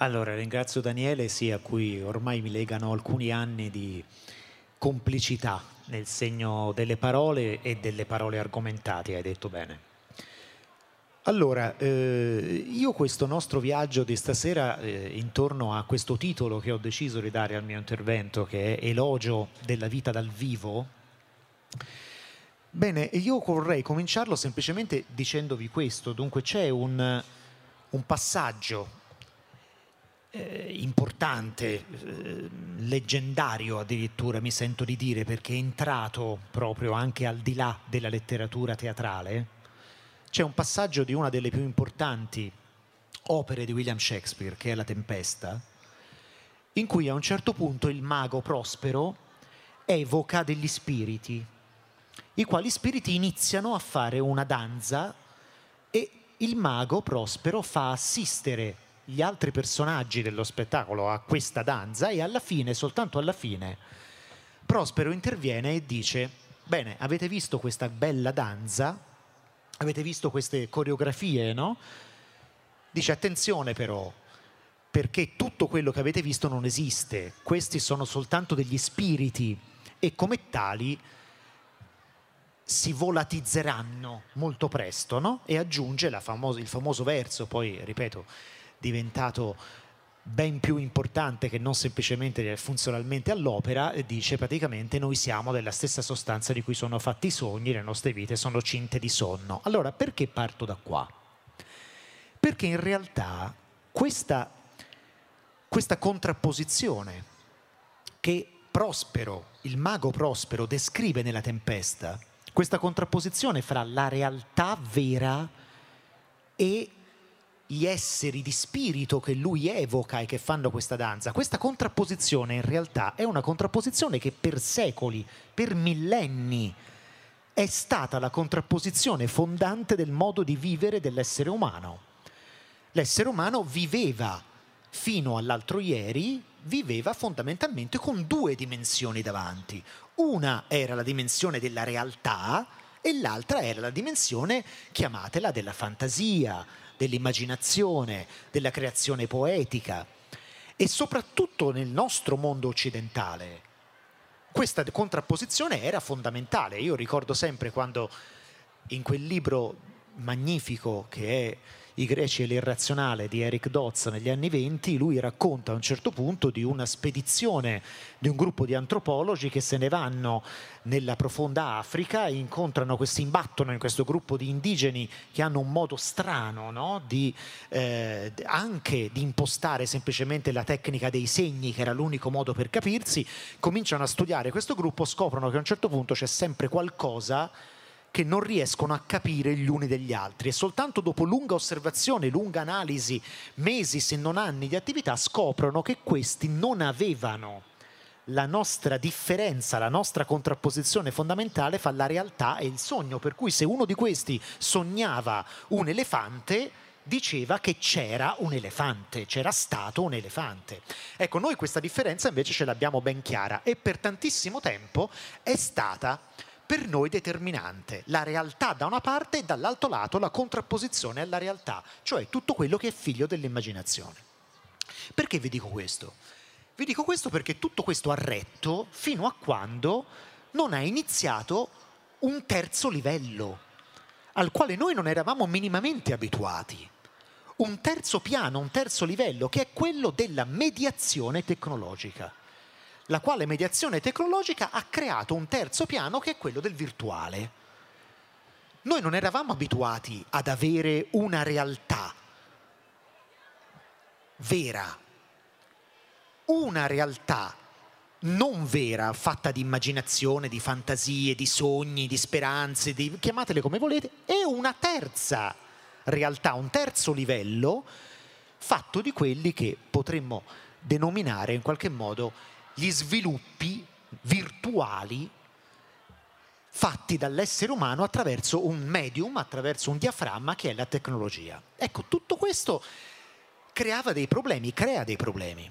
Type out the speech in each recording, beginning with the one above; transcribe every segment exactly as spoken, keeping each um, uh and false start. Allora, ringrazio Daniele, sì, a cui ormai mi legano alcuni anni di complicità nel segno delle parole e delle parole argomentate, hai detto bene. Allora, eh, io questo nostro viaggio di stasera eh, intorno a questo titolo che ho deciso di dare al mio intervento, che è Elogio della vita dal vivo, bene, io vorrei cominciarlo semplicemente dicendovi questo. Dunque c'è un, un passaggio eh, importante, eh, leggendario addirittura mi sento di dire, perché è entrato proprio anche al di là della letteratura teatrale. C'è un passaggio di una delle più importanti opere di William Shakespeare, che è La Tempesta, in cui a un certo punto il mago Prospero evoca degli spiriti, i quali spiriti iniziano a fare una danza e il mago Prospero fa assistere gli altri personaggi dello spettacolo a questa danza, e alla fine, soltanto alla fine, Prospero interviene e dice: bene, avete visto questa bella danza? Avete visto queste coreografie, no? Dice: attenzione però, perché tutto quello che avete visto non esiste, questi sono soltanto degli spiriti e come tali si volatizzeranno molto presto, no? E aggiunge la famosa, il famoso verso, poi ripeto, diventato ben più importante che non semplicemente funzionalmente all'opera, dice praticamente: noi siamo della stessa sostanza di cui sono fatti i sogni, le nostre vite sono cinte di sonno. Allora, perché parto da qua? Perché in realtà questa, questa contrapposizione che Prospero, il mago Prospero, descrive nella Tempesta, questa contrapposizione fra la realtà vera e gli esseri di spirito che lui evoca e che fanno questa danza, questa contrapposizione in realtà è una contrapposizione che per secoli, per millenni, è stata la contrapposizione fondante del modo di vivere dell'essere umano. L'essere umano viveva, fino all'altro ieri, viveva fondamentalmente con due dimensioni davanti. Una era la dimensione della realtà e l'altra era la dimensione, chiamatela, della fantasia, dell'immaginazione, della creazione poetica. E soprattutto nel nostro mondo occidentale questa contrapposizione era fondamentale. Io ricordo sempre quando in quel libro magnifico che è I greci e l'irrazionale di Eric Dodds negli anni venti, lui racconta a un certo punto di una spedizione di un gruppo di antropologi che se ne vanno nella profonda Africa e incontrano, si imbattono in questo gruppo di indigeni che hanno un modo strano, no? di, eh, anche di impostare semplicemente la tecnica dei segni, che era l'unico modo per capirsi. Cominciano a studiare questo gruppo, scoprono che a un certo punto c'è sempre qualcosa che non riescono a capire gli uni degli altri, e soltanto dopo lunga osservazione, lunga analisi, mesi se non anni di attività, scoprono che questi non avevano la nostra differenza, la nostra contrapposizione fondamentale fra la realtà e il sogno, per cui se uno di questi sognava un elefante, diceva che c'era un elefante, c'era stato un elefante. Ecco, noi questa differenza invece ce l'abbiamo ben chiara, e per tantissimo tempo è stata per noi determinante, la realtà da una parte e dall'altro lato la contrapposizione alla realtà, cioè tutto quello che è figlio dell'immaginazione. Perché vi dico questo? Vi dico questo perché tutto questo ha retto fino a quando non ha iniziato un terzo livello, al quale noi non eravamo minimamente abituati. Un terzo piano, un terzo livello, che è quello della mediazione tecnologica, la quale mediazione tecnologica ha creato un terzo piano che è quello del virtuale. Noi non eravamo abituati ad avere una realtà vera, una realtà non vera, fatta di immaginazione, di fantasie, di sogni, di speranze, di, chiamatele come volete, e una terza realtà, un terzo livello, fatto di quelli che potremmo denominare in qualche modo gli sviluppi virtuali fatti dall'essere umano attraverso un medium, attraverso un diaframma che è la tecnologia. Ecco, tutto questo creava dei problemi, crea dei problemi.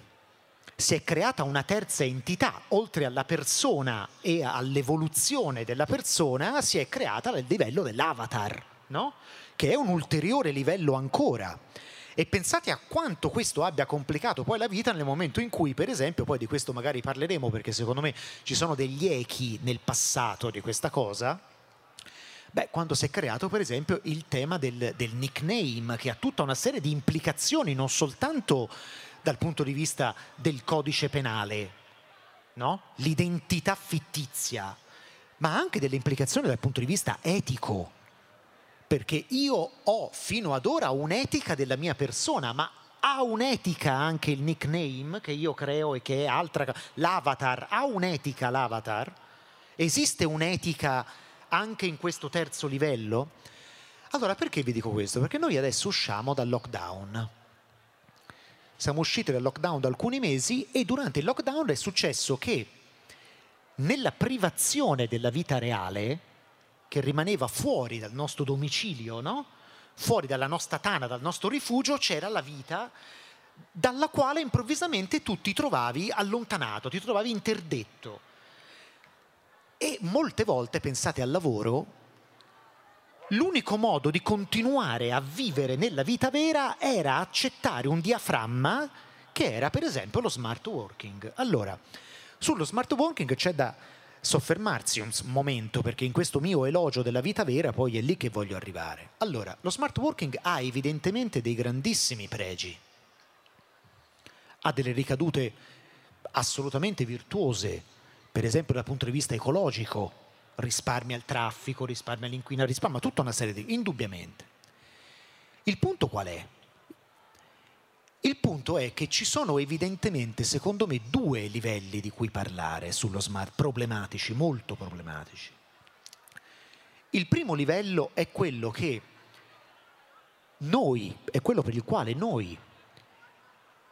Si è creata una terza entità, oltre alla persona e all'evoluzione della persona, si è creata il livello dell'avatar, no? Che è un ulteriore livello ancora. e pensate a quanto questo abbia complicato poi la vita nel momento in cui, per esempio, poi di questo magari parleremo perché secondo me ci sono degli echi nel passato di questa cosa, beh, quando si è creato per esempio il tema del, del nickname, che ha tutta una serie di implicazioni non soltanto dal punto di vista del codice penale, no? L'identità fittizia, ma anche delle implicazioni dal punto di vista etico, perché io ho fino ad ora un'etica della mia persona, ma ha un'etica anche il nickname che io creo e che è altra, l'avatar, ha un'etica l'avatar? Esiste un'etica anche in questo terzo livello? Allora, perché vi dico questo? Perché noi adesso usciamo dal lockdown. Siamo usciti dal lockdown da alcuni mesi e durante il lockdown è successo che nella privazione della vita reale, che rimaneva fuori dal nostro domicilio, no? Fuori dalla nostra tana, dal nostro rifugio, c'era la vita dalla quale improvvisamente tu ti trovavi allontanato, ti trovavi interdetto. E molte volte, pensate al lavoro, l'unico modo di continuare a vivere nella vita vera era accettare un diaframma che era per esempio lo smart working. Allora, sullo smart working c'è da soffermarsi un momento, perché in questo mio elogio della vita vera poi è lì che voglio arrivare. Allora, lo smart working ha evidentemente dei grandissimi pregi, ha delle ricadute assolutamente virtuose, per esempio dal punto di vista ecologico, risparmia il traffico, risparmia l'inquina, risparmia tutta una serie di... indubbiamente. Il punto qual è? Il punto è che ci sono evidentemente, secondo me, due livelli di cui parlare sullo smart, problematici, molto problematici. Il primo livello è quello che noi, è quello per il quale noi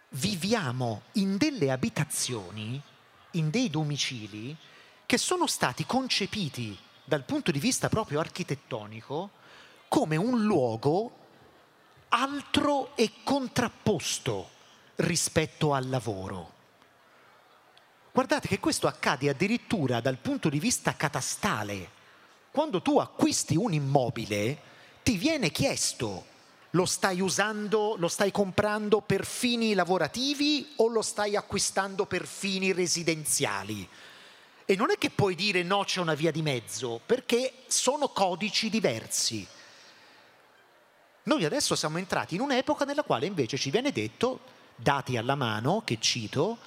viviamo in delle abitazioni, in dei domicili, che sono stati concepiti dal punto di vista proprio architettonico come un luogo altro e contrapposto rispetto al lavoro. Guardate che questo accade addirittura dal punto di vista catastale. Quando tu acquisti un immobile, ti viene chiesto: lo stai usando, lo stai comprando per fini lavorativi o lo stai acquistando per fini residenziali? E non è che puoi dire no, c'è una via di mezzo, perché sono codici diversi. Noi adesso siamo entrati in un'epoca nella quale invece ci viene detto, dati alla mano, che cito,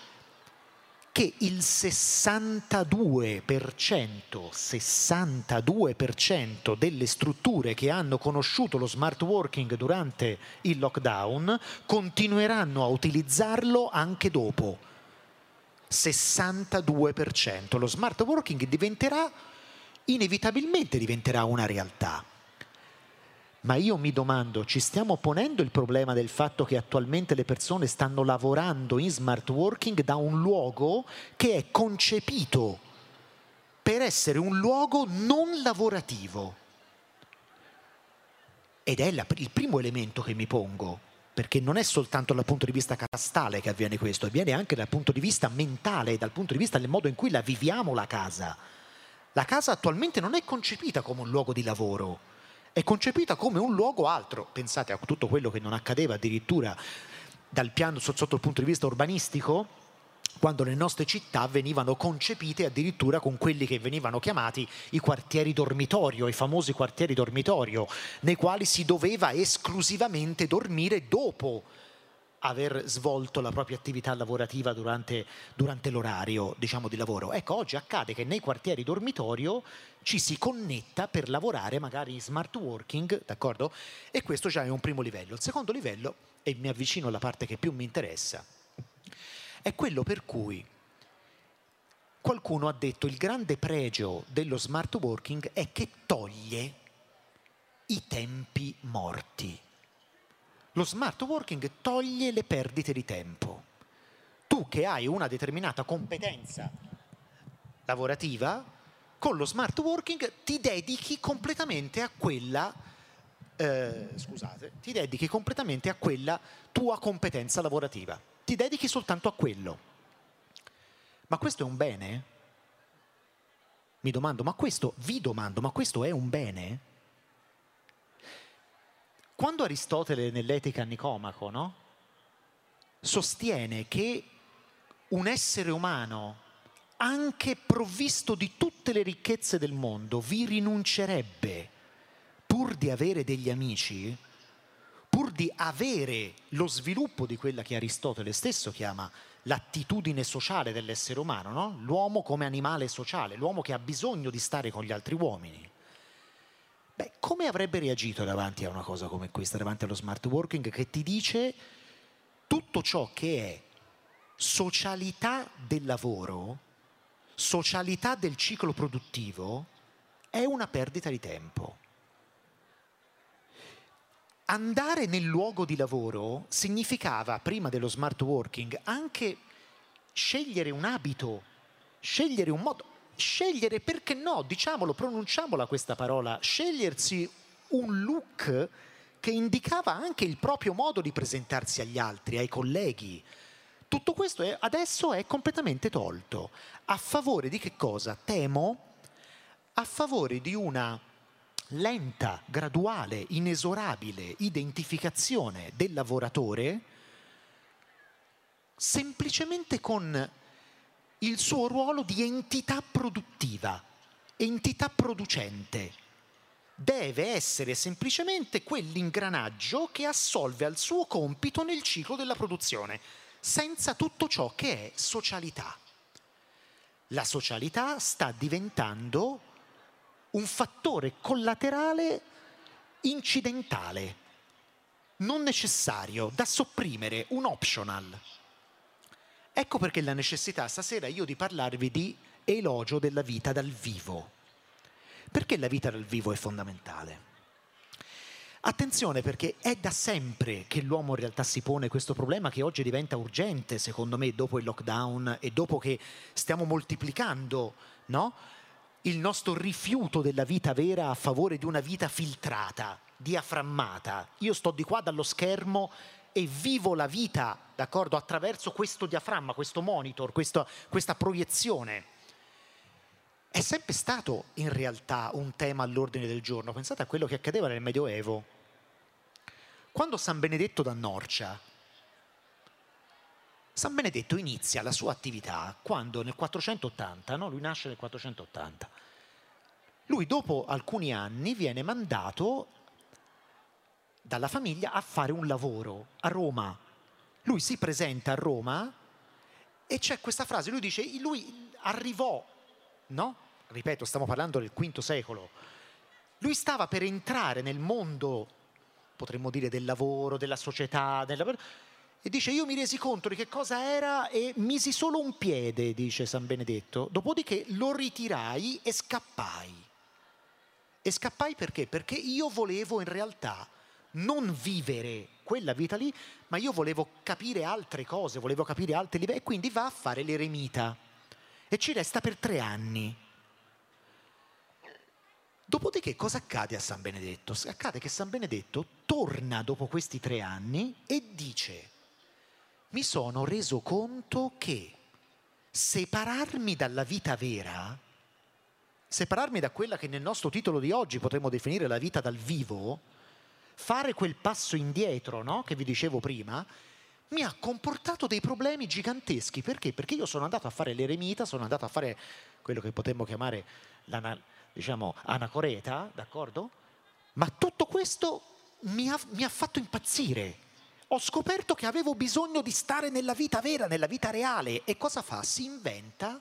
che il sessantadue per cento, sessantadue per cento delle strutture che hanno conosciuto lo smart working durante il lockdown continueranno a utilizzarlo anche dopo. sessantadue per cento. Lo smart working diventerà, inevitabilmente diventerà una realtà. Ma io mi domando, ci stiamo ponendo il problema del fatto che attualmente le persone stanno lavorando in smart working da un luogo che è concepito per essere un luogo non lavorativo? Ed è la, il primo elemento che mi pongo. Perché non è soltanto dal punto di vista catastale che avviene questo, avviene anche dal punto di vista mentale, dal punto di vista del modo in cui la viviamo la casa. La casa attualmente non è concepita come un luogo di lavoro, è concepita come un luogo altro. Pensate a tutto quello che non accadeva addirittura dal piano, sotto il punto di vista urbanistico, quando le nostre città venivano concepite addirittura con quelli che venivano chiamati i quartieri dormitorio, i famosi quartieri dormitorio, nei quali si doveva esclusivamente dormire dopo aver svolto la propria attività lavorativa durante, durante l'orario, diciamo, di lavoro. Ecco, oggi accade che nei quartieri dormitorio ci si connetta per lavorare magari in smart working, d'accordo? E questo già è un primo livello. Il secondo livello, e mi avvicino alla parte che più mi interessa, è quello per cui qualcuno ha detto il grande pregio dello smart working è che toglie i tempi morti. Lo smart working toglie le perdite di tempo. Tu che hai una determinata competenza lavorativa, con lo smart working ti dedichi completamente a quella eh, scusate, ti dedichi completamente a quella tua competenza lavorativa. Ti dedichi soltanto a quello. Ma questo è un bene? Mi domando, ma questo, vi domando, ma questo è un bene? Quando Aristotele nell'Etica Nicomaco, no, sostiene che un essere umano, anche provvisto di tutte le ricchezze del mondo, vi rinuncerebbe pur di avere degli amici, pur di avere lo sviluppo di quella che Aristotele stesso chiama l'attitudine sociale dell'essere umano, no? L'uomo come animale sociale, l'uomo che ha bisogno di stare con gli altri uomini. Beh, come avrebbe reagito davanti a una cosa come questa, davanti allo smart working che ti dice tutto ciò che è socialità del lavoro, socialità del ciclo produttivo, è una perdita di tempo. Andare nel luogo di lavoro significava, prima dello smart working, anche scegliere un abito, scegliere un modo, scegliere, perché no, diciamolo, pronunciamola questa parola, scegliersi un look che indicava anche il proprio modo di presentarsi agli altri, ai colleghi. Tutto questo è, adesso è completamente tolto. A favore di che cosa? Temo, a favore di una lenta, graduale, inesorabile identificazione del lavoratore semplicemente con il suo ruolo di entità produttiva, entità producente. Deve essere semplicemente quell'ingranaggio che assolve al suo compito nel ciclo della produzione, senza tutto ciò che è socialità. La socialità sta diventando un fattore collaterale incidentale, non necessario, da sopprimere, un optional. Ecco perché la necessità stasera io di parlarvi di elogio della vita dal vivo. Perché la vita dal vivo è fondamentale? Attenzione, perché è da sempre che l'uomo in realtà si pone questo problema, che oggi diventa urgente, secondo me, dopo il lockdown e dopo che stiamo moltiplicando, no? Il nostro rifiuto della vita vera a favore di una vita filtrata, diaframmata. Io sto di qua dallo schermo e vivo la vita, d'accordo, attraverso questo diaframma, questo monitor, questa, questa proiezione. È sempre stato in realtà un tema all'ordine del giorno. Pensate a quello che accadeva nel Medioevo, quando San Benedetto da Norcia. San Benedetto inizia la sua attività quando nel quattrocentottanta, no? Lui nasce nel quattrocentottanta. Lui dopo alcuni anni viene mandato dalla famiglia a fare un lavoro a Roma. Lui si presenta a Roma e c'è questa frase, lui dice, lui arrivò, no? Ripeto, stiamo parlando del quinto secolo. Lui stava per entrare nel mondo, potremmo dire, del lavoro, della società, della... e dice, io mi resi conto di che cosa era e misi solo un piede, dice San Benedetto, dopodiché lo ritirai e scappai. E scappai perché? Perché io volevo in realtà non vivere quella vita lì, ma io volevo capire altre cose, volevo capire altri livelli, e quindi va a fare l'eremita. E ci resta per tre anni. Dopodiché cosa accade a San Benedetto? Accade che San Benedetto torna dopo questi tre anni e dice, mi sono reso conto che separarmi dalla vita vera, separarmi da quella che nel nostro titolo di oggi potremmo definire la vita dal vivo, fare quel passo indietro, no? Che vi dicevo prima, mi ha comportato dei problemi giganteschi. Perché? Perché io sono andato a fare l'eremita, sono andato a fare quello che potremmo chiamare l'ana, diciamo, anacoreta, d'accordo? Ma tutto questo mi ha, mi ha fatto impazzire. Ho scoperto che avevo bisogno di stare nella vita vera, nella vita reale. E cosa fa? Si inventa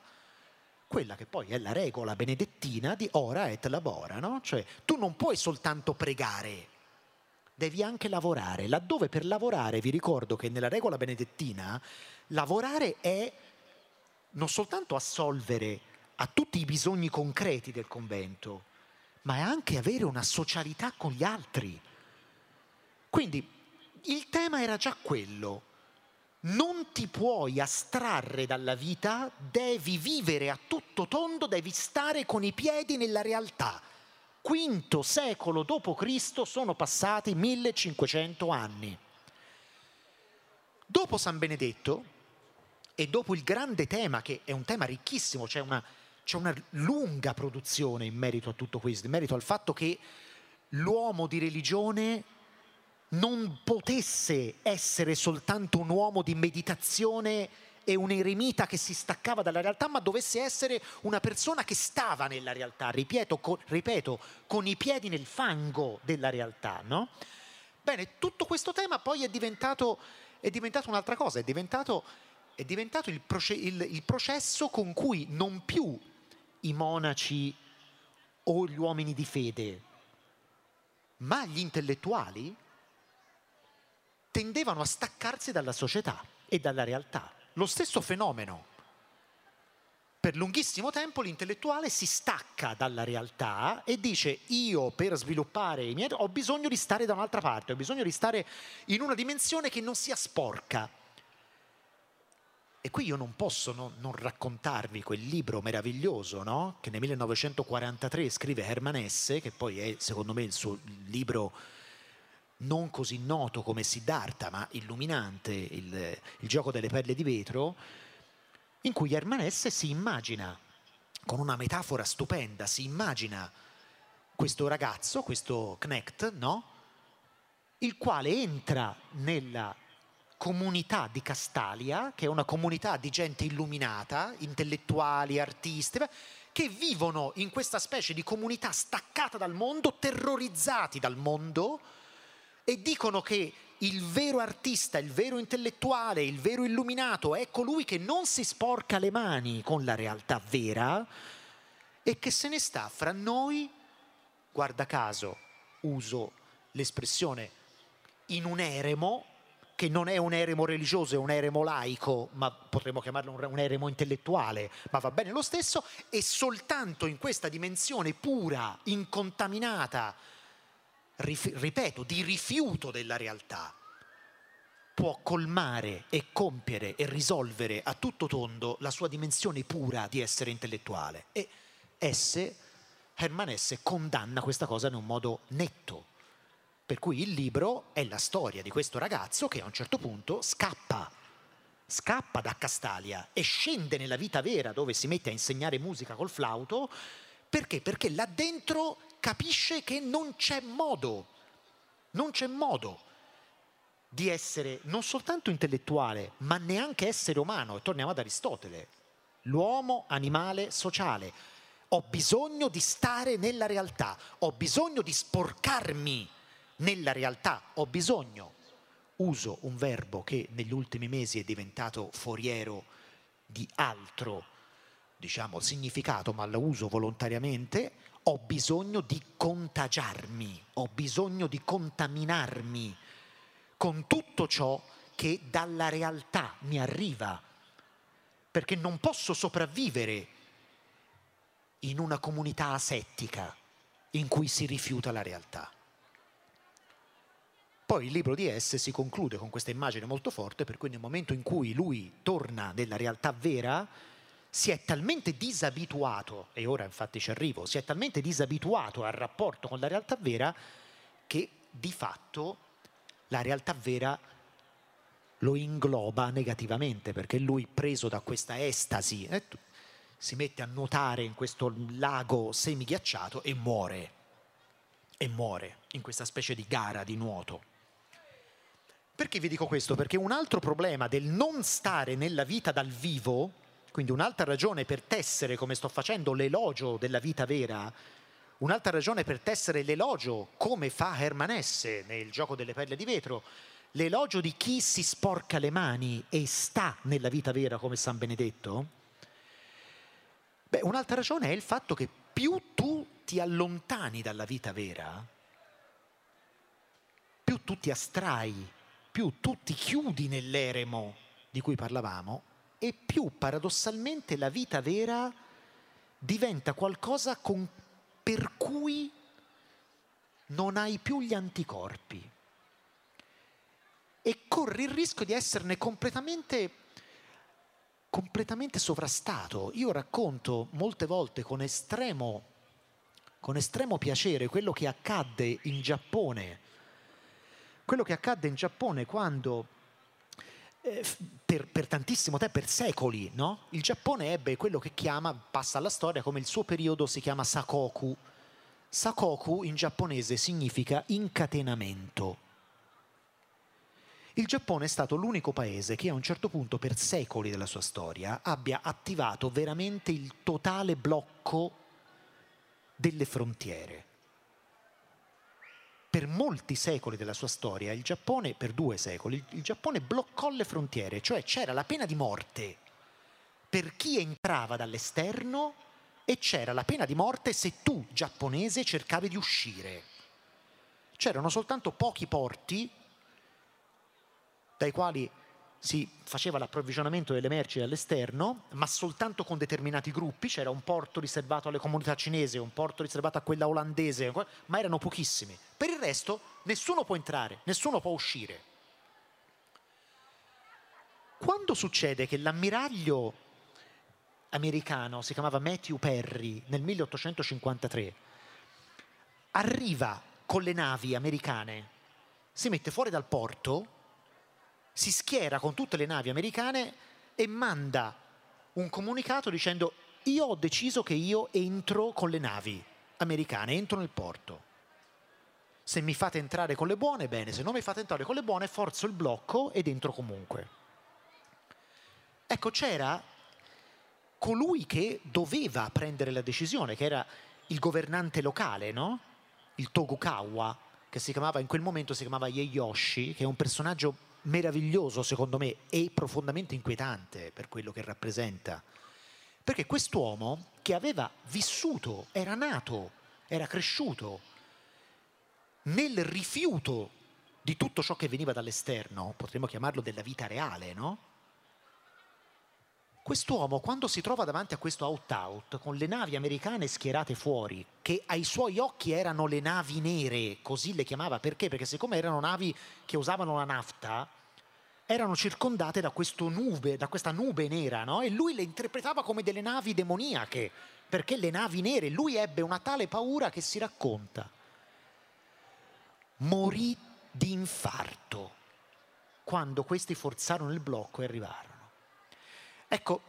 quella che poi è la regola benedettina di ora et labora, no? Cioè, tu non puoi soltanto pregare, devi anche lavorare, laddove per lavorare, vi ricordo che nella regola benedettina, lavorare è non soltanto assolvere a tutti i bisogni concreti del convento, ma è anche avere una socialità con gli altri. Quindi il tema era già quello, non ti puoi astrarre dalla vita, devi vivere a tutto tondo, devi stare con i piedi nella realtà. quinto secolo dopo Cristo, sono passati millecinquecento anni. Dopo San Benedetto e dopo il grande tema, che è un tema ricchissimo, c'è una, c'è una lunga produzione in merito a tutto questo, in merito al fatto che l'uomo di religione non potesse essere soltanto un uomo di meditazione e un eremita che si staccava dalla realtà, ma dovesse essere una persona che stava nella realtà, ripeto, con, ripeto, con i piedi nel fango della realtà, no? Bene, tutto questo tema poi è diventato, è diventato un'altra cosa, è diventato, è diventato il, proce, il, il processo con cui non più i monaci o gli uomini di fede, ma gli intellettuali tendevano a staccarsi dalla società e dalla realtà. Lo stesso fenomeno. Per lunghissimo tempo l'intellettuale si stacca dalla realtà e dice: io per sviluppare i miei ho bisogno di stare da un'altra parte, ho bisogno di stare in una dimensione che non sia sporca. E qui io non posso no, non raccontarvi quel libro meraviglioso, no? Che nel millenovecentoquarantatré scrive Hermann Hesse, che poi è secondo me il suo libro non così noto come Siddhartha, ma illuminante, il, il gioco delle perle di vetro, in cui Hermann Hesse si immagina, con una metafora stupenda, si immagina questo ragazzo, questo Knecht, no? Il quale entra nella comunità di Castalia, che è una comunità di gente illuminata, intellettuali, artisti, che vivono in questa specie di comunità staccata dal mondo, terrorizzati dal mondo, e dicono che il vero artista, il vero intellettuale, il vero illuminato è colui che non si sporca le mani con la realtà vera e che se ne sta fra noi, guarda caso, uso l'espressione, in un eremo, che non è un eremo religioso, è un eremo laico, ma potremmo chiamarlo un eremo intellettuale, ma va bene lo stesso, e soltanto in questa dimensione pura, incontaminata, ripeto, di rifiuto della realtà, può colmare e compiere e risolvere a tutto tondo la sua dimensione pura di essere intellettuale. E Hesse, Hermann Hesse condanna questa cosa in un modo netto. Per cui il libro è la storia di questo ragazzo che a un certo punto scappa, scappa da Castalia e scende nella vita vera dove si mette a insegnare musica col flauto. Perché? Perché là dentro capisce che non c'è modo, non c'è modo di essere non soltanto intellettuale, ma neanche essere umano. E torniamo ad Aristotele, l'uomo animale sociale. Ho bisogno di stare nella realtà, ho bisogno di sporcarmi nella realtà, ho bisogno. Uso un verbo che negli ultimi mesi è diventato foriero di altro, diciamo, significato, ma lo uso volontariamente. Ho bisogno di contagiarmi, ho bisogno di contaminarmi con tutto ciò che dalla realtà mi arriva, perché non posso sopravvivere in una comunità asettica in cui si rifiuta la realtà. Poi il libro di Hesse si conclude con questa immagine molto forte, per cui nel momento in cui lui torna nella realtà vera, si è talmente disabituato, e ora infatti ci arrivo, si è talmente disabituato al rapporto con la realtà vera che di fatto la realtà vera lo ingloba negativamente, perché lui, preso da questa estasi, eh, si mette a nuotare in questo lago semighiacciato e muore, e muore in questa specie di gara di nuoto. Perché vi dico questo? Perché un altro problema del non stare nella vita dal vivo, quindi un'altra ragione per tessere, come sto facendo, l'elogio della vita vera, un'altra ragione per tessere l'elogio, come fa Hermann Hesse nel gioco delle perle di vetro, l'elogio di chi si sporca le mani e sta nella vita vera come San Benedetto, beh, un'altra ragione è il fatto che più tu ti allontani dalla vita vera, più tu ti astrai, più tu ti chiudi nell'eremo di cui parlavamo, e più paradossalmente la vita vera diventa qualcosa con, per cui non hai più gli anticorpi e corri il rischio di esserne completamente, completamente sovrastato. Io racconto molte volte con estremo, con estremo piacere quello che accadde in Giappone, quello che accadde in Giappone quando Per, per tantissimo tempo, per secoli, no? Il Giappone ebbe quello che chiama, passa alla storia come il suo periodo, si chiama Sakoku. Sakoku in giapponese significa incatenamento. il Giappone è stato l'unico paese che a un certo punto, per secoli della sua storia, abbia attivato veramente il totale blocco delle frontiere. Per molti secoli della sua storia, il Giappone, per due secoli, il Giappone bloccò le frontiere, cioè c'era la pena di morte per chi entrava dall'esterno e c'era la pena di morte se tu, giapponese, cercavi di uscire. C'erano soltanto pochi porti dai quali si faceva l'approvvigionamento delle merci all'esterno, ma soltanto con determinati gruppi. C'era un porto riservato alle comunità cinese, un porto riservato a quella olandese, ma erano pochissimi. Per il resto nessuno può entrare, nessuno può uscire. Quando succede che l'ammiraglio americano, si chiamava Matthew Perry, nel milleottocentocinquantatré, arriva con le navi americane, si mette fuori dal porto, si schiera con tutte le navi americane e manda un comunicato dicendo: io ho deciso che io entro con le navi americane, entro nel porto. Se mi fate entrare con le buone, bene, se non mi fate entrare con le buone, forzo il blocco ed entro comunque. Ecco, c'era colui che doveva prendere la decisione, che era il governante locale, no? Il Tokugawa, che si chiamava, in quel momento si chiamava Ieyoshi, che è un personaggio meraviglioso secondo me e profondamente inquietante per quello che rappresenta, perché quest'uomo, che aveva vissuto, era nato, era cresciuto nel rifiuto di tutto ciò che veniva dall'esterno, potremmo chiamarlo della vita reale, no? Quest'uomo, quando si trova davanti a questo out-out con le navi americane schierate fuori, che ai suoi occhi erano le navi nere, così le chiamava, perché? Perché siccome erano navi che usavano la nafta, erano circondate da, questo nube, da questa nube nera, no? E lui le interpretava come delle navi demoniache, perché le navi nere, lui ebbe una tale paura che si racconta morì di infarto quando questi forzarono il blocco e arrivarono. Ecco,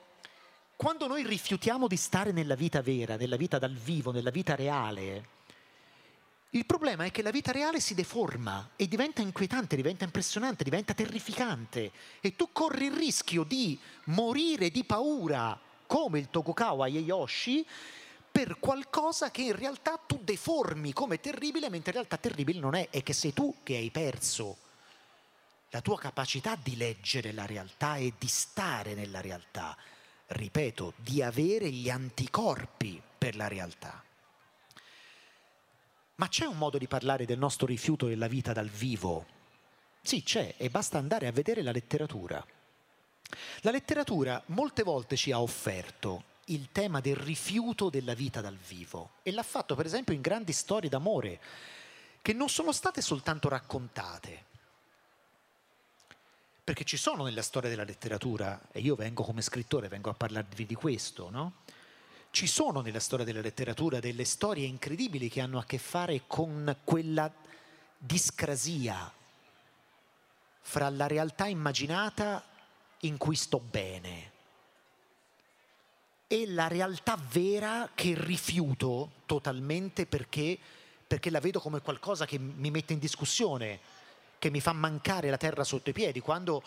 quando noi rifiutiamo di stare nella vita vera, nella vita dal vivo, nella vita reale, il problema è che la vita reale si deforma e diventa inquietante, diventa impressionante, diventa terrificante, e tu corri il rischio di morire di paura, come il Tokugawa Ieyoshi, per qualcosa che in realtà tu deformi come terribile, mentre in realtà terribile non è, è che sei tu che hai perso la tua capacità di leggere la realtà e di stare nella realtà, ripeto, di avere gli anticorpi per la realtà. Ma c'è un modo di parlare del nostro rifiuto della vita dal vivo? Sì, c'è, e basta andare a vedere la letteratura. La letteratura molte volte ci ha offerto il tema del rifiuto della vita dal vivo, e l'ha fatto per esempio in grandi storie d'amore, che non sono state soltanto raccontate, perché ci sono nella storia della letteratura, e io vengo come scrittore, vengo a parlarvi di questo, no? Ci sono nella storia della letteratura delle storie incredibili che hanno a che fare con quella discrasia fra la realtà immaginata in cui sto bene e la realtà vera che rifiuto totalmente perché, perché la vedo come qualcosa che mi mette in discussione, che mi fa mancare la terra sotto i piedi. Quando,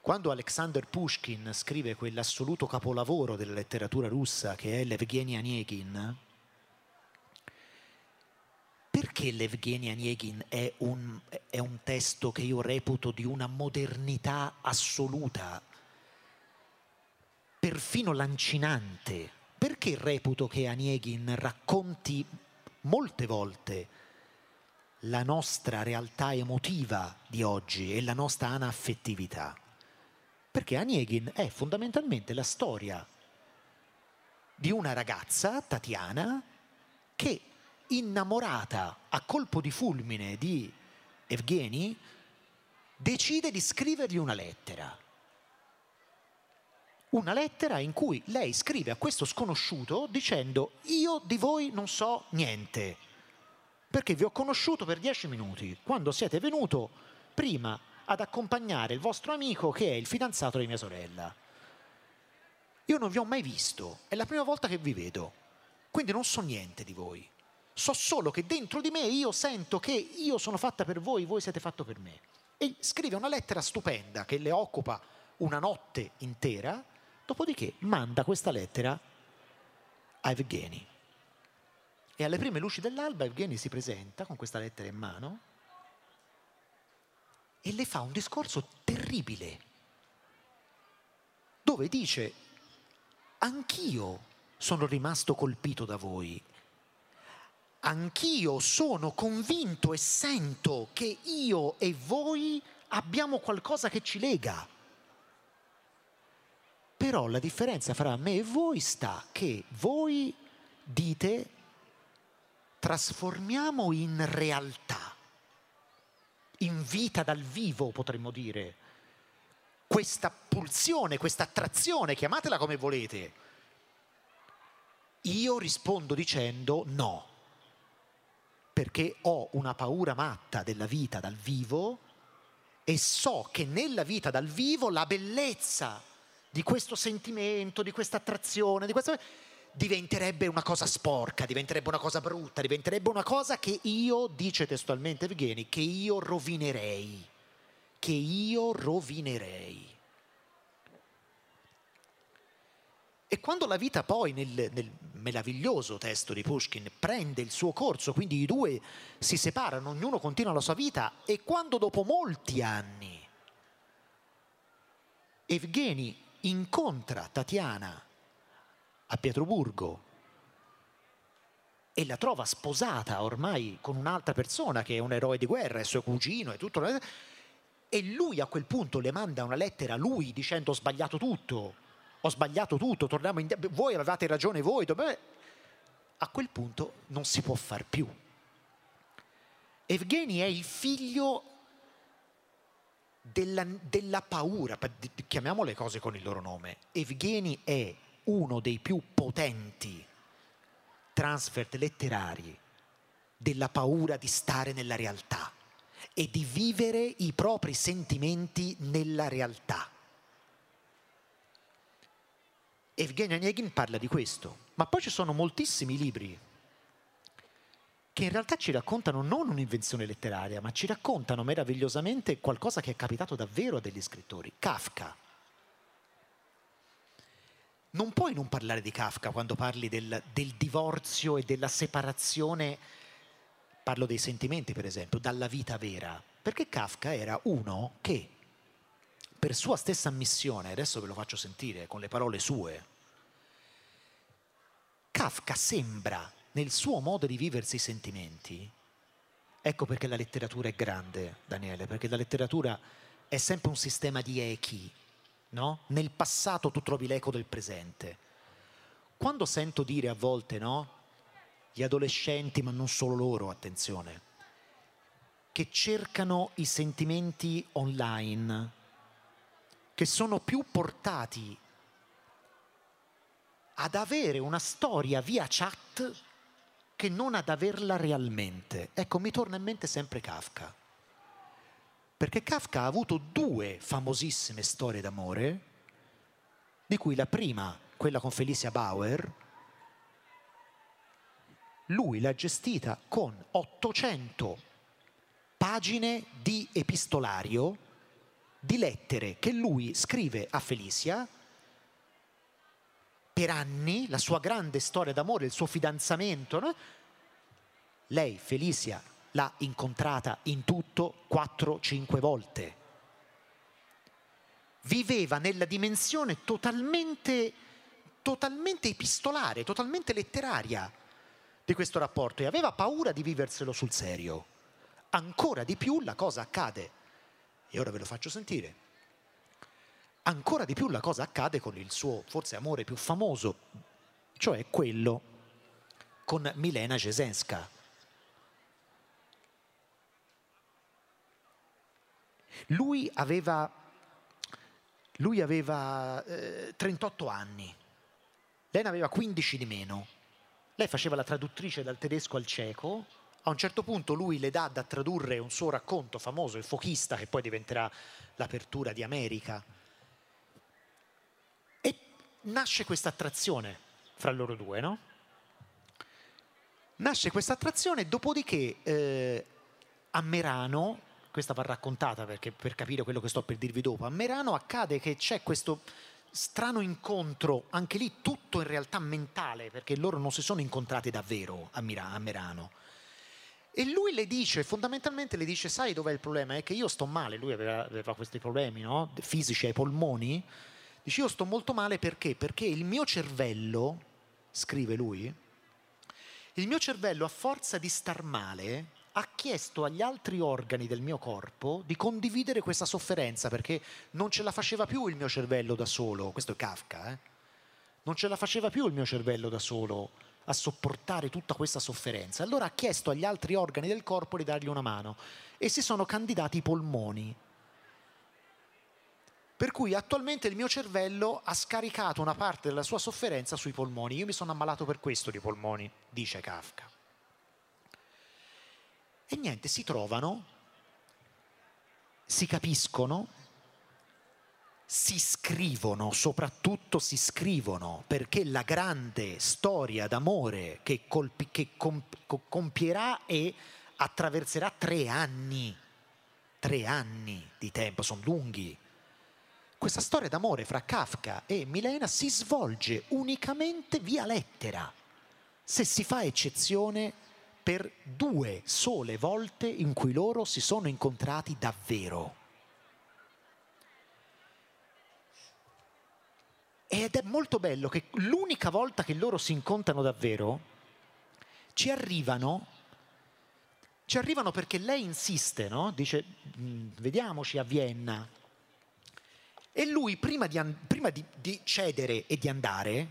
quando Alexander Pushkin scrive quell'assoluto capolavoro della letteratura russa che è l'Evgenij Onegin, perché l'Evgenij Onegin è un, è un testo che io reputo di una modernità assoluta, perfino lancinante? Perché reputo che Onegin racconti molte volte la nostra realtà emotiva di oggi e la nostra anaffettività? Perché Onegin è fondamentalmente la storia di una ragazza, Tatiana, che, innamorata a colpo di fulmine di Evgeni, decide di scrivergli una lettera. Una lettera in cui lei scrive a questo sconosciuto dicendo: io di voi non so niente, perché vi ho conosciuto per dieci minuti, quando siete venuto prima ad accompagnare il vostro amico che è il fidanzato di mia sorella. Io non vi ho mai visto, è la prima volta che vi vedo, quindi non so niente di voi. So solo che dentro di me io sento che io sono fatta per voi, voi siete fatto per me. e scrive una lettera stupenda che le occupa una notte intera, dopodiché manda questa lettera a Evgeni. E alle prime luci dell'alba Evgeni si presenta con questa lettera in mano e le fa un discorso terribile, dove dice: anch'io sono rimasto colpito da voi, anch'io sono convinto e sento che io e voi abbiamo qualcosa che ci lega, però la differenza fra me e voi sta che voi dite trasformiamo in realtà, in vita dal vivo potremmo dire, questa pulsione, questa attrazione, chiamatela come volete. Io rispondo dicendo no, perché ho una paura matta della vita dal vivo e so che nella vita dal vivo la bellezza di questo sentimento, di questa attrazione, di questa... diventerebbe una cosa sporca, diventerebbe una cosa brutta, diventerebbe una cosa che io, dice testualmente Evgeni, che io rovinerei, che io rovinerei. E quando la vita poi nel, nel meraviglioso testo di Pushkin prende il suo corso, quindi i due si separano, ognuno continua la sua vita, e quando dopo molti anni Evgeni incontra Tatiana a Pietroburgo e la trova sposata ormai con un'altra persona che è un eroe di guerra, è suo cugino e tutto, e lui a quel punto le manda una lettera, lui dicendo ho sbagliato tutto, ho sbagliato tutto, torniamo indietro, voi avevate ragione voi, dove... a quel punto non si può far più. Evgeni è il figlio della, della paura, chiamiamo le cose con il loro nome. Evgeni è uno dei più potenti transfert letterari della paura di stare nella realtà e di vivere i propri sentimenti nella realtà. Evgenij Onegin parla di questo, ma poi ci sono moltissimi libri che in realtà ci raccontano non un'invenzione letteraria, ma ci raccontano meravigliosamente qualcosa che è capitato davvero a degli scrittori. Kafka. Non puoi non parlare di Kafka quando parli del, del divorzio e della separazione, parlo dei sentimenti per esempio, dalla vita vera, perché Kafka era uno che... per sua stessa ammissione, adesso ve lo faccio sentire con le parole sue, Kafka sembra, nel suo modo di viversi i sentimenti, ecco perché la letteratura è grande, Daniele, perché la letteratura è sempre un sistema di echi, no? Nel passato tu trovi l'eco del presente. Quando sento dire a volte, no? Gli adolescenti, ma non solo loro, attenzione, che cercano i sentimenti online, che sono più portati ad avere una storia via chat che non ad averla realmente. Ecco, mi torna in mente sempre Kafka, perché Kafka ha avuto due famosissime storie d'amore, di cui la prima, quella con Felicia Bauer, lui l'ha gestita con ottocento pagine di epistolario, di lettere che lui scrive a Felicia per anni, la sua grande storia d'amore, il suo fidanzamento, no? Lei, Felicia, l'ha incontrata in tutto quattro cinque volte. Viveva nella dimensione totalmente, totalmente epistolare, totalmente letteraria di questo rapporto e aveva paura di viverselo sul serio. Ancora di più la cosa accade. E ora ve lo faccio sentire. Ancora di più la cosa accade con il suo forse amore più famoso, cioè quello con Milena Jesenska. Lui aveva, lui aveva eh, trentotto anni, lei ne aveva quindici di meno. Lei faceva la traduttrice dal tedesco al ceco. A un certo punto lui le dà da tradurre un suo racconto famoso, Il fochista, che poi diventerà l'apertura di America. E nasce questa attrazione fra loro due, no? Nasce questa attrazione, dopodiché eh, a Merano questa va raccontata perché per capire quello che sto per dirvi dopo. A Merano accade che c'è questo strano incontro, anche lì tutto in realtà mentale, perché loro non si sono incontrati davvero a, Mira, a Merano. E lui le dice, fondamentalmente le dice, sai dov'è il problema? È che io sto male, lui aveva, aveva questi problemi, no? Fisici ai polmoni. Dice, io sto molto male perché? Perché il mio cervello, scrive lui, il mio cervello a forza di star male ha chiesto agli altri organi del mio corpo di condividere questa sofferenza, perché non ce la faceva più il mio cervello da solo, questo è Kafka, eh? Non ce la faceva più il mio cervello da solo a sopportare tutta questa sofferenza. Allora ha chiesto agli altri organi del corpo di dargli una mano e si sono candidati i polmoni. Per cui attualmente il mio cervello ha scaricato una parte della sua sofferenza sui polmoni. Io mi sono ammalato per questo di polmoni, dice Kafka. E niente, si trovano, si capiscono, si scrivono, soprattutto si scrivono, perché la grande storia d'amore che, colpi, che comp, compierà e attraverserà tre anni, tre anni di tempo, sono lunghi. Questa storia d'amore fra Kafka e Milena si svolge unicamente via lettera, se si fa eccezione per due sole volte in cui loro si sono incontrati davvero. Ed è molto bello che l'unica volta che loro si incontrano davvero ci arrivano. Ci arrivano perché lei insiste, no? Dice, vediamoci a Vienna. E lui, prima, di, prima di, di cedere e di andare,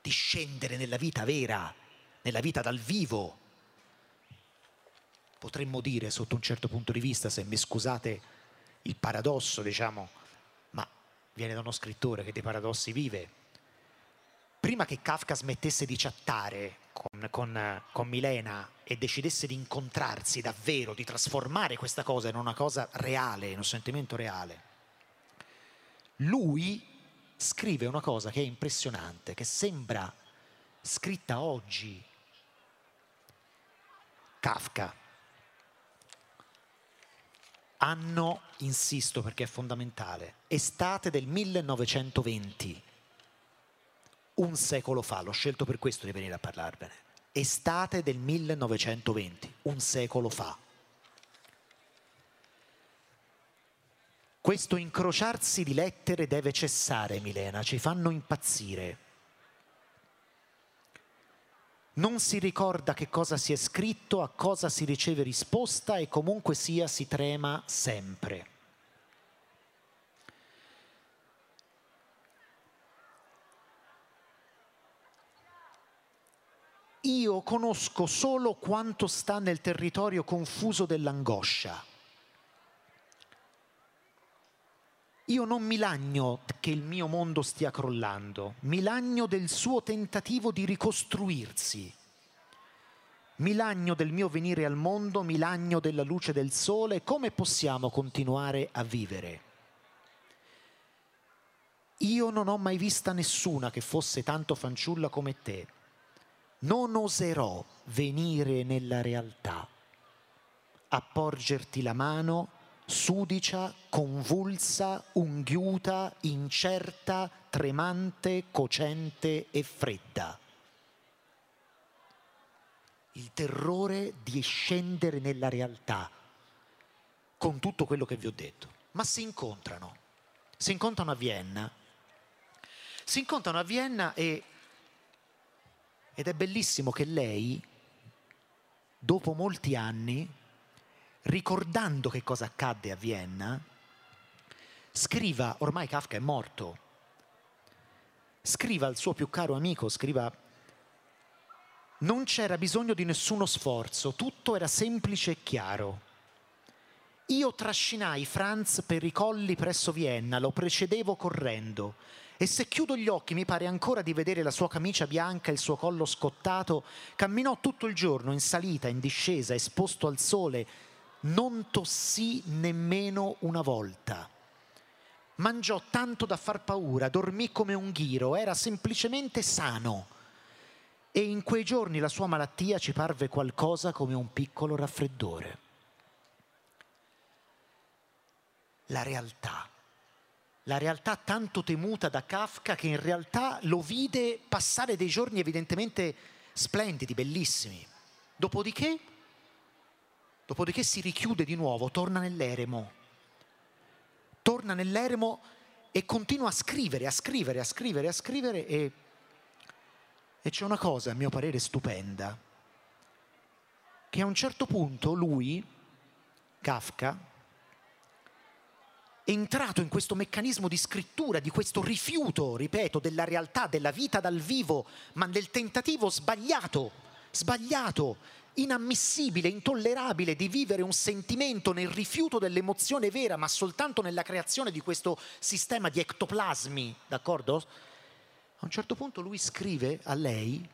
di scendere nella vita vera, nella vita dal vivo, potremmo dire, sotto un certo punto di vista, se mi scusate il paradosso, diciamo, ma viene da uno scrittore che dei paradossi vive, prima che Kafka smettesse di chattare con, con, con Milena e decidesse di incontrarsi davvero, di trasformare questa cosa in una cosa reale, in un sentimento reale, lui scrive una cosa che è impressionante, che sembra scritta oggi. Kafka. Anno, insisto perché è fondamentale, estate del millenovecentoventi, un secolo fa, l'ho scelto per questo di venire a parlarvene, estate del millenovecentoventi, un secolo fa. Questo incrociarsi di lettere deve cessare, Milena, ci fanno impazzire. Non si ricorda che cosa si è scritto, a cosa si riceve risposta e comunque sia si trema sempre. Io conosco solo quanto sta nel territorio confuso dell'angoscia. Io non mi lagno che il mio mondo stia crollando, mi lagno del suo tentativo di ricostruirsi, mi lagno del mio venire al mondo, mi lagno della luce del sole, come possiamo continuare a vivere? Io non ho mai vista nessuna che fosse tanto fanciulla come te, non oserò venire nella realtà, a porgerti la mano, sudicia, convulsa, unghiuta, incerta, tremante, cocente e fredda. Il terrore di scendere nella realtà, con tutto quello che vi ho detto. Ma si incontrano, si incontrano a Vienna, si incontrano a Vienna e, ed è bellissimo che lei, dopo molti anni, ricordando che cosa accadde a Vienna, scriva, ormai Kafka è morto, scriva al suo più caro amico, scriva, non c'era bisogno di nessuno sforzo, tutto era semplice e chiaro. Io trascinai Franz per i colli presso Vienna, lo precedevo correndo, e se chiudo gli occhi mi pare ancora di vedere la sua camicia bianca e il suo collo scottato. Camminò tutto il giorno in salita, in discesa, esposto al sole, non tossì nemmeno una volta. Mangiò tanto da far paura, dormì come un ghiro, era semplicemente sano. E in quei giorni la sua malattia ci parve qualcosa come un piccolo raffreddore. la realtà. La realtà tanto temuta da Kafka, che in realtà lo vide passare dei giorni evidentemente splendidi, bellissimi. Dopodiché, dopodiché si richiude di nuovo, torna nell'eremo. Torna nell'eremo e continua a scrivere, a scrivere, a scrivere, a scrivere e, e c'è una cosa, a mio parere, stupenda, che a un certo punto lui, Kafka, è entrato in questo meccanismo di scrittura, di questo rifiuto, ripeto, della realtà, della vita dal vivo, ma del tentativo sbagliato, sbagliato, inammissibile, intollerabile di vivere un sentimento nel rifiuto dell'emozione vera, ma soltanto nella creazione di questo sistema di ectoplasmi, d'accordo? A un certo punto lui scrive a lei: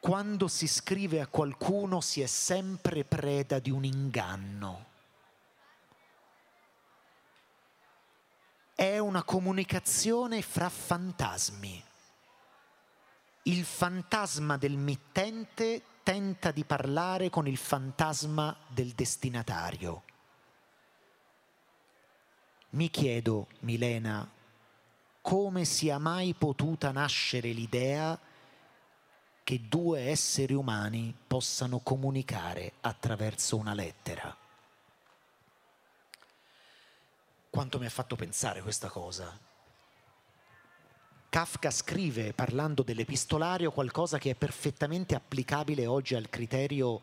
quando si scrive a qualcuno si è sempre preda di un inganno. È una comunicazione fra fantasmi. Il fantasma del mittente tenta di parlare con il fantasma del destinatario. Mi chiedo, Milena, come sia mai potuta nascere l'idea che due esseri umani possano comunicare attraverso una lettera. Quanto mi ha fatto pensare questa cosa? Kafka scrive, parlando dell'epistolario, qualcosa che è perfettamente applicabile oggi al criterio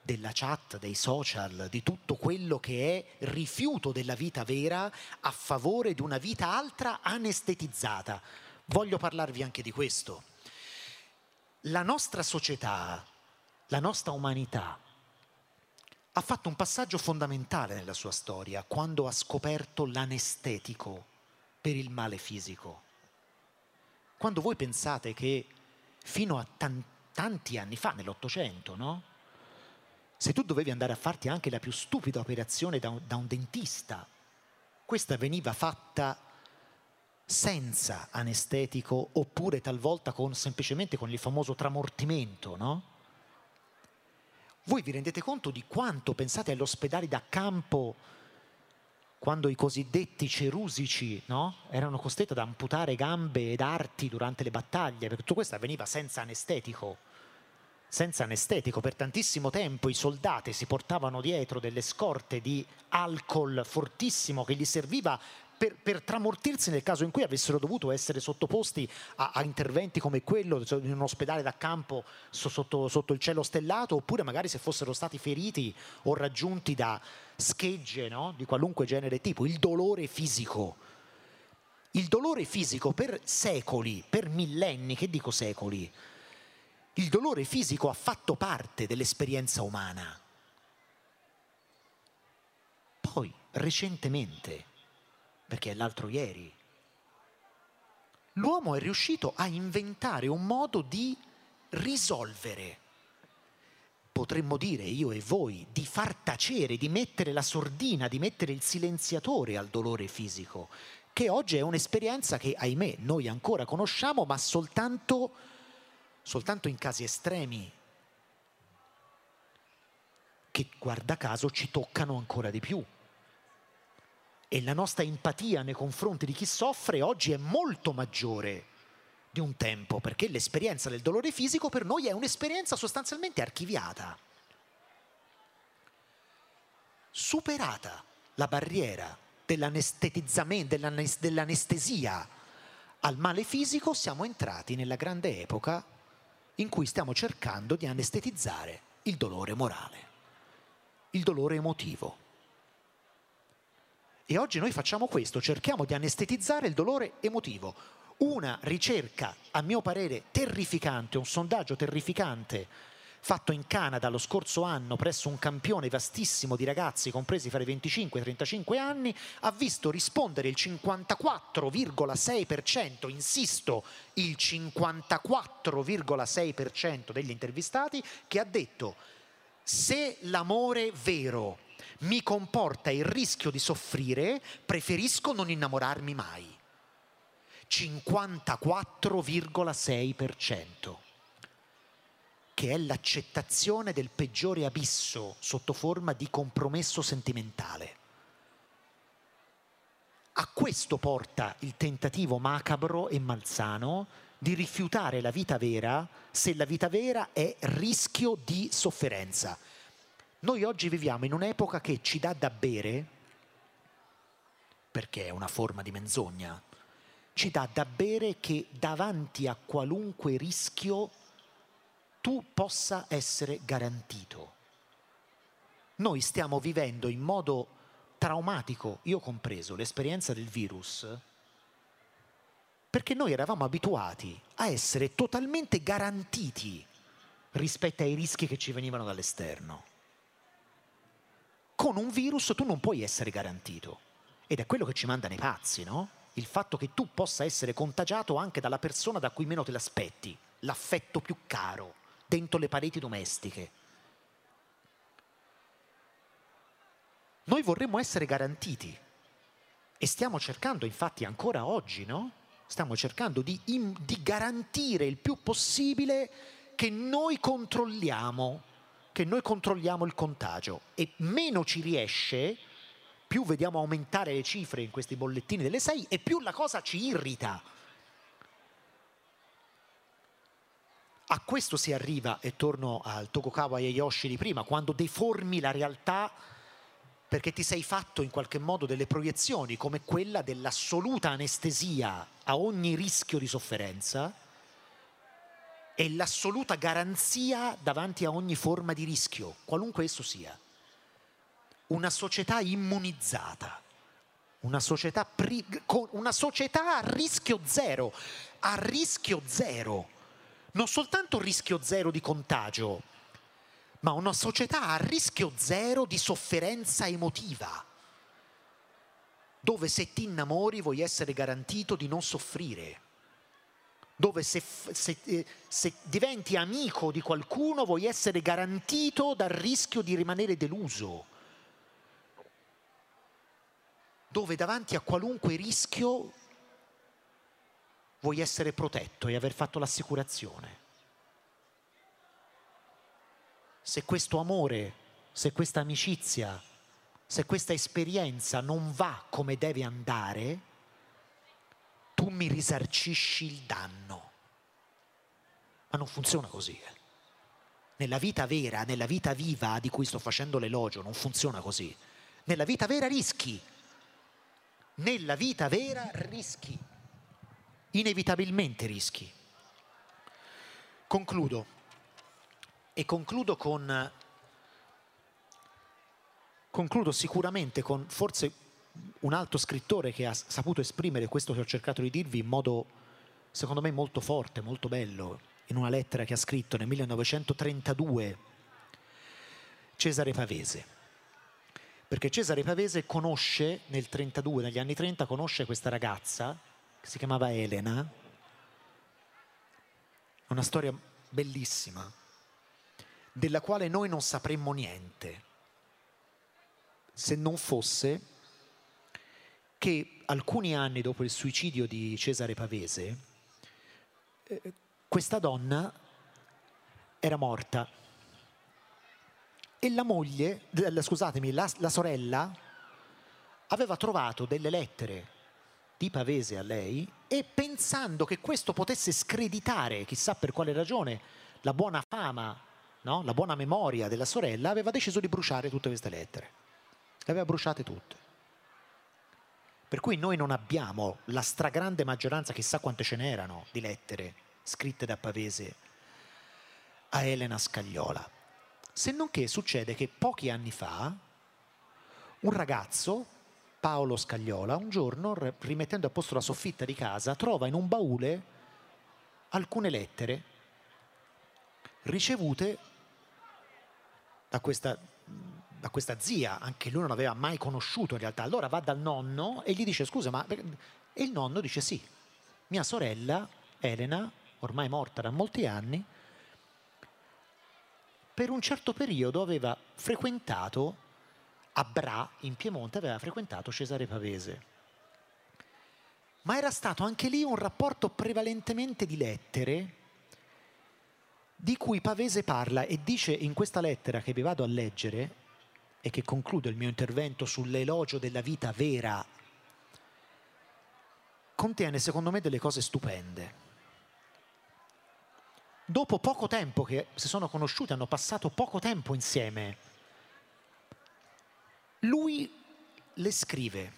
della chat, dei social, di tutto quello che è rifiuto della vita vera a favore di una vita altra anestetizzata. Voglio parlarvi anche di questo. La nostra società, la nostra umanità, ha fatto un passaggio fondamentale nella sua storia quando ha scoperto l'anestetico per il male fisico. Quando voi pensate che fino a tan- tanti anni fa, nell'Ottocento, no? Se tu dovevi andare a farti anche la più stupida operazione da un, da un dentista, questa veniva fatta senza anestetico oppure talvolta con, semplicemente con il famoso tramortimento, no? Voi vi rendete conto di quanto, pensate all'ospedale da campo, quando i cosiddetti cerusici, no? Erano costretti ad amputare gambe ed arti durante le battaglie, perché tutto questo avveniva senza anestetico. Senza anestetico, per tantissimo tempo i soldati si portavano dietro delle scorte di alcol fortissimo che gli serviva Per, per tramortirsi nel caso in cui avessero dovuto essere sottoposti a, a interventi come quello, cioè in un ospedale da campo so, sotto, sotto il cielo stellato, oppure magari se fossero stati feriti o raggiunti da schegge, no? Di qualunque genere tipo. Il dolore fisico. Il dolore fisico per secoli, per millenni, che dico secoli, il dolore fisico ha fatto parte dell'esperienza umana. Poi, recentemente, perché è l'altro ieri, l'uomo è riuscito a inventare un modo di risolvere, potremmo dire io e voi, di far tacere, di mettere la sordina, di mettere il silenziatore al dolore fisico, che oggi è un'esperienza che, ahimè, noi ancora conosciamo, ma soltanto, soltanto in casi estremi, che guarda caso ci toccano ancora di più. E la nostra empatia nei confronti di chi soffre oggi è molto maggiore di un tempo, perché l'esperienza del dolore fisico per noi è un'esperienza sostanzialmente archiviata. Superata la barriera dell'anestetizzamento, dell'anestesia al male fisico, siamo entrati nella grande epoca in cui stiamo cercando di anestetizzare il dolore morale, il dolore emotivo. E oggi noi facciamo questo, cerchiamo di anestetizzare il dolore emotivo. Una ricerca, a mio parere, terrificante, un sondaggio terrificante, fatto in Canada lo scorso anno presso un campione vastissimo di ragazzi, compresi fra i venticinque e i trentacinque anni, ha visto rispondere il cinquantaquattro virgola sei per cento, insisto, il cinquantaquattro virgola sei per cento degli intervistati, che ha detto: se l'amore vero mi comporta il rischio di soffrire, preferisco non innamorarmi mai. cinquantaquattro virgola sei per cento. che è l'accettazione del peggiore abisso sotto forma di compromesso sentimentale. A questo porta il tentativo macabro e malsano di rifiutare la vita vera, se la vita vera è rischio di sofferenza. Noi oggi viviamo in un'epoca che ci dà da bere, perché è una forma di menzogna, ci dà da bere che davanti a qualunque rischio tu possa essere garantito. Noi stiamo vivendo in modo traumatico, io compreso, l'esperienza del virus, perché noi eravamo abituati a essere totalmente garantiti rispetto ai rischi che ci venivano dall'esterno. Con un virus tu non puoi essere garantito. Ed è quello che ci manda nei pazzi, no? Il fatto che tu possa essere contagiato anche dalla persona da cui meno te l'aspetti, l'affetto più caro, dentro le pareti domestiche. Noi vorremmo essere garantiti e stiamo cercando, infatti ancora oggi, no? Stiamo cercando di, di garantire il più possibile che noi controlliamo, che noi controlliamo il contagio, e meno ci riesce, più vediamo aumentare le cifre in questi bollettini delle sei e più la cosa ci irrita. A questo si arriva, e torno al Tokugawa Ieyoshi di prima, quando deformi la realtà perché ti sei fatto in qualche modo delle proiezioni come quella dell'assoluta anestesia a ogni rischio di sofferenza e l'assoluta garanzia davanti a ogni forma di rischio, qualunque esso sia. Una società immunizzata, una società, una società a rischio zero, a rischio zero, non soltanto rischio zero di contagio, ma una società a rischio zero di sofferenza emotiva, dove se ti innamori vuoi essere garantito di non soffrire, dove se, se, se diventi amico di qualcuno vuoi essere garantito dal rischio di rimanere deluso, dove davanti a qualunque rischio vuoi essere protetto e aver fatto l'assicurazione. Se questo amore, se questa amicizia, se questa esperienza non va come deve andare, tu mi risarcisci il danno. Ma non funziona così. Eh. Nella vita vera, nella vita viva di cui sto facendo l'elogio, non funziona così. Nella vita vera rischi. Nella vita vera rischi, inevitabilmente rischi. Concludo, e concludo con, concludo sicuramente con forse un altro scrittore che ha saputo esprimere questo che ho cercato di dirvi in modo, secondo me, molto forte, molto bello, in una lettera che ha scritto nel millenovecentotrentadue, Cesare Pavese. Perché Cesare Pavese conosce, nel trentadue, negli anni trenta, conosce questa ragazza che si chiamava Elena. Una storia bellissima, della quale noi non sapremmo niente, se non fosse che alcuni anni dopo il suicidio di Cesare Pavese, questa donna era morta. E la moglie, scusatemi, la, la sorella aveva trovato delle lettere di Pavese a lei e, pensando che questo potesse screditare, chissà per quale ragione, la buona fama, no? La buona memoria della sorella, aveva deciso di bruciare tutte queste lettere. Le aveva bruciate tutte. Per cui noi non abbiamo la stragrande maggioranza, chissà quante ce n'erano, di lettere scritte da Pavese a Elena Scagliola. Se non che succede che pochi anni fa un ragazzo, Paolo Scagliola, un giorno, rimettendo a posto la soffitta di casa, trova in un baule alcune lettere ricevute da questa, da questa zia, anche lui non aveva mai conosciuto in realtà. Allora va dal nonno e gli dice: scusa, ma... E il nonno dice: sì, mia sorella Elena, ormai morta da molti anni, per un certo periodo aveva frequentato, a Bra, in Piemonte, aveva frequentato Cesare Pavese. Ma era stato anche lì un rapporto prevalentemente di lettere, di cui Pavese parla e dice in questa lettera che vi vado a leggere e che concludo il mio intervento sull'elogio della vita vera, contiene secondo me delle cose stupende. Dopo poco tempo che si sono conosciuti, hanno passato poco tempo insieme, lui le scrive: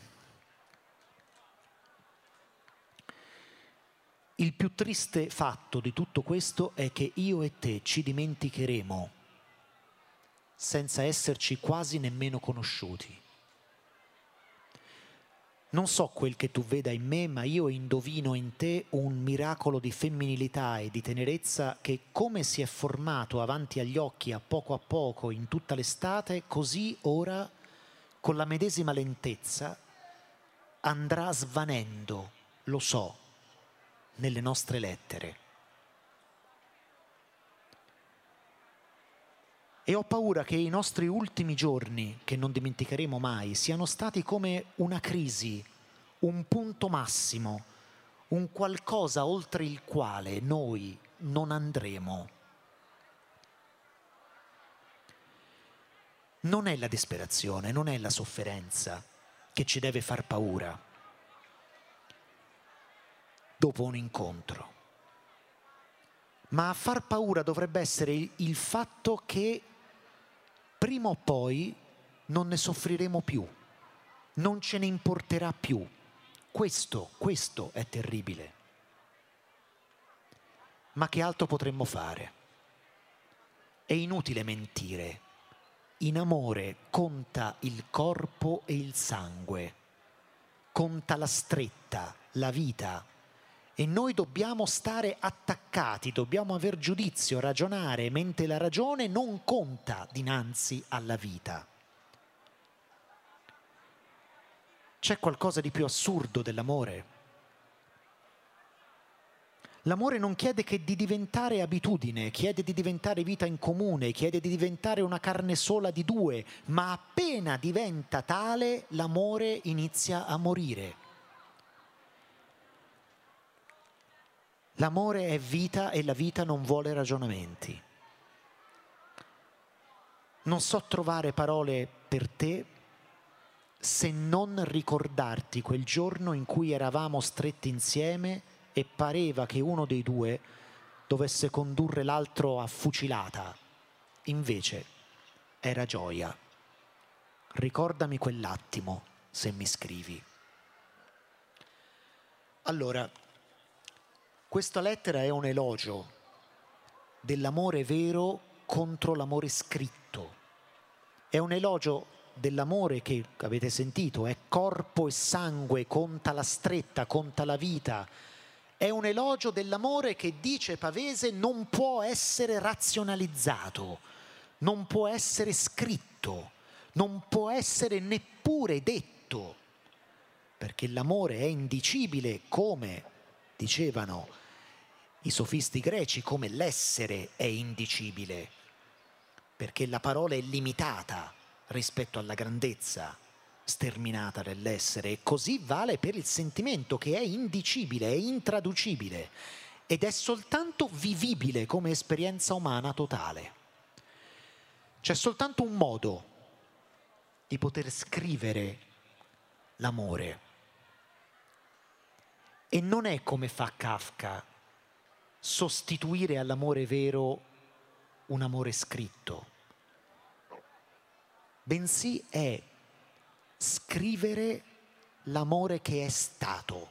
il più triste fatto di tutto questo è che io e te ci dimenticheremo senza esserci quasi nemmeno conosciuti. Non so quel che tu veda in me, ma io indovino in te un miracolo di femminilità e di tenerezza che, come si è formato avanti agli occhi a poco a poco in tutta l'estate, così ora, con la medesima lentezza, andrà svanendo, lo so, nelle nostre lettere. E ho paura che i nostri ultimi giorni, che non dimenticheremo mai, siano stati come una crisi, un punto massimo, un qualcosa oltre il quale noi non andremo. Non è la disperazione, non è la sofferenza che ci deve far paura dopo un incontro. Ma a far paura dovrebbe essere il fatto che prima o poi non ne soffriremo più, non ce ne importerà più. Questo, questo è terribile. Ma che altro potremmo fare? È inutile mentire. In amore conta il corpo e il sangue, conta la stretta, la vita. E noi dobbiamo stare attaccati, dobbiamo aver giudizio, ragionare, mentre la ragione non conta dinanzi alla vita. C'è qualcosa di più assurdo dell'amore? L'amore non chiede che di diventare abitudine, chiede di diventare vita in comune, chiede di diventare una carne sola di due, ma appena diventa tale, l'amore inizia a morire. L'amore è vita e la vita non vuole ragionamenti. Non so trovare parole per te se non ricordarti quel giorno in cui eravamo stretti insieme e pareva che uno dei due dovesse condurre l'altro a fucilata. Invece era gioia. Ricordami quell'attimo se mi scrivi. Allora, questa lettera è un elogio dell'amore vero contro l'amore scritto. È un elogio dell'amore che, avete sentito, è corpo e sangue, conta la stretta, conta la vita. È un elogio dell'amore che, dice Pavese, non può essere razionalizzato, non può essere scritto, non può essere neppure detto, perché l'amore è indicibile come... dicevano i sofisti greci, come l'essere è indicibile, perché la parola è limitata rispetto alla grandezza sterminata dell'essere, e così vale per il sentimento, che è indicibile, è intraducibile ed è soltanto vivibile come esperienza umana totale. C'è soltanto un modo di poter scrivere l'amore. E non è, come fa Kafka, sostituire all'amore vero un amore scritto, bensì è scrivere l'amore che è stato.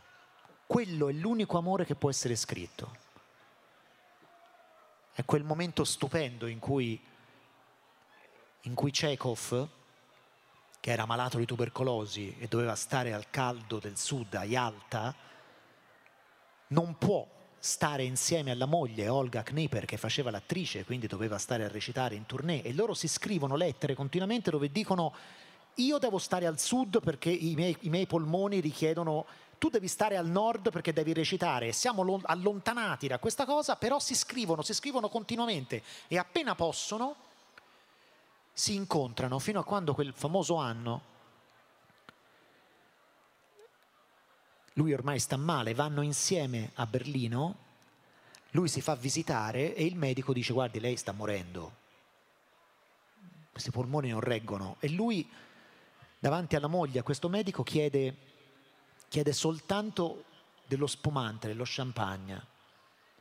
Quello è l'unico amore che può essere scritto. È quel momento stupendo in cui, in cui Chekhov, che era malato di tubercolosi e doveva stare al caldo del sud, a Yalta, non può stare insieme alla moglie Olga Knipper, che faceva l'attrice, quindi doveva stare a recitare in tournée, e loro si scrivono lettere continuamente dove dicono: io devo stare al sud perché i miei, i miei polmoni richiedono, tu devi stare al nord perché devi recitare. Siamo allontanati da questa cosa, però si scrivono, si scrivono continuamente, e appena possono si incontrano, fino a quando quel famoso anno... lui ormai sta male, vanno insieme a Berlino, Lui si fa visitare e il medico dice: guardi, lei sta morendo, questi polmoni non reggono. E lui, davanti alla moglie, a questo medico, chiede, chiede soltanto dello spumante, dello champagne,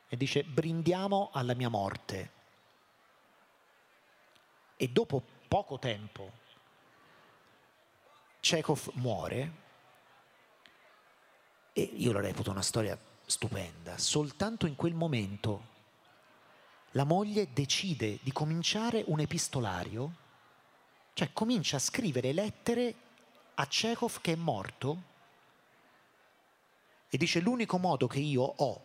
e dice: brindiamo alla mia morte. E dopo poco tempo Chekhov muore, e io la reputo una storia stupenda. Soltanto in quel momento la moglie decide di cominciare un epistolario, cioè comincia a scrivere lettere a Chekhov che è morto, e dice: l'unico modo che io ho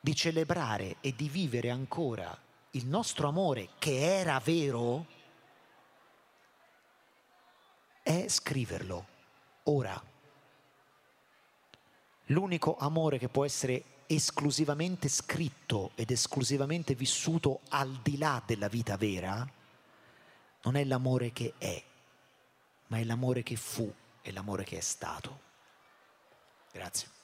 di celebrare e di vivere ancora il nostro amore, che era vero, è scriverlo ora. L'unico amore che può essere esclusivamente scritto ed esclusivamente vissuto al di là della vita vera non è l'amore che è, ma è l'amore che fu e l'amore che è stato. Grazie.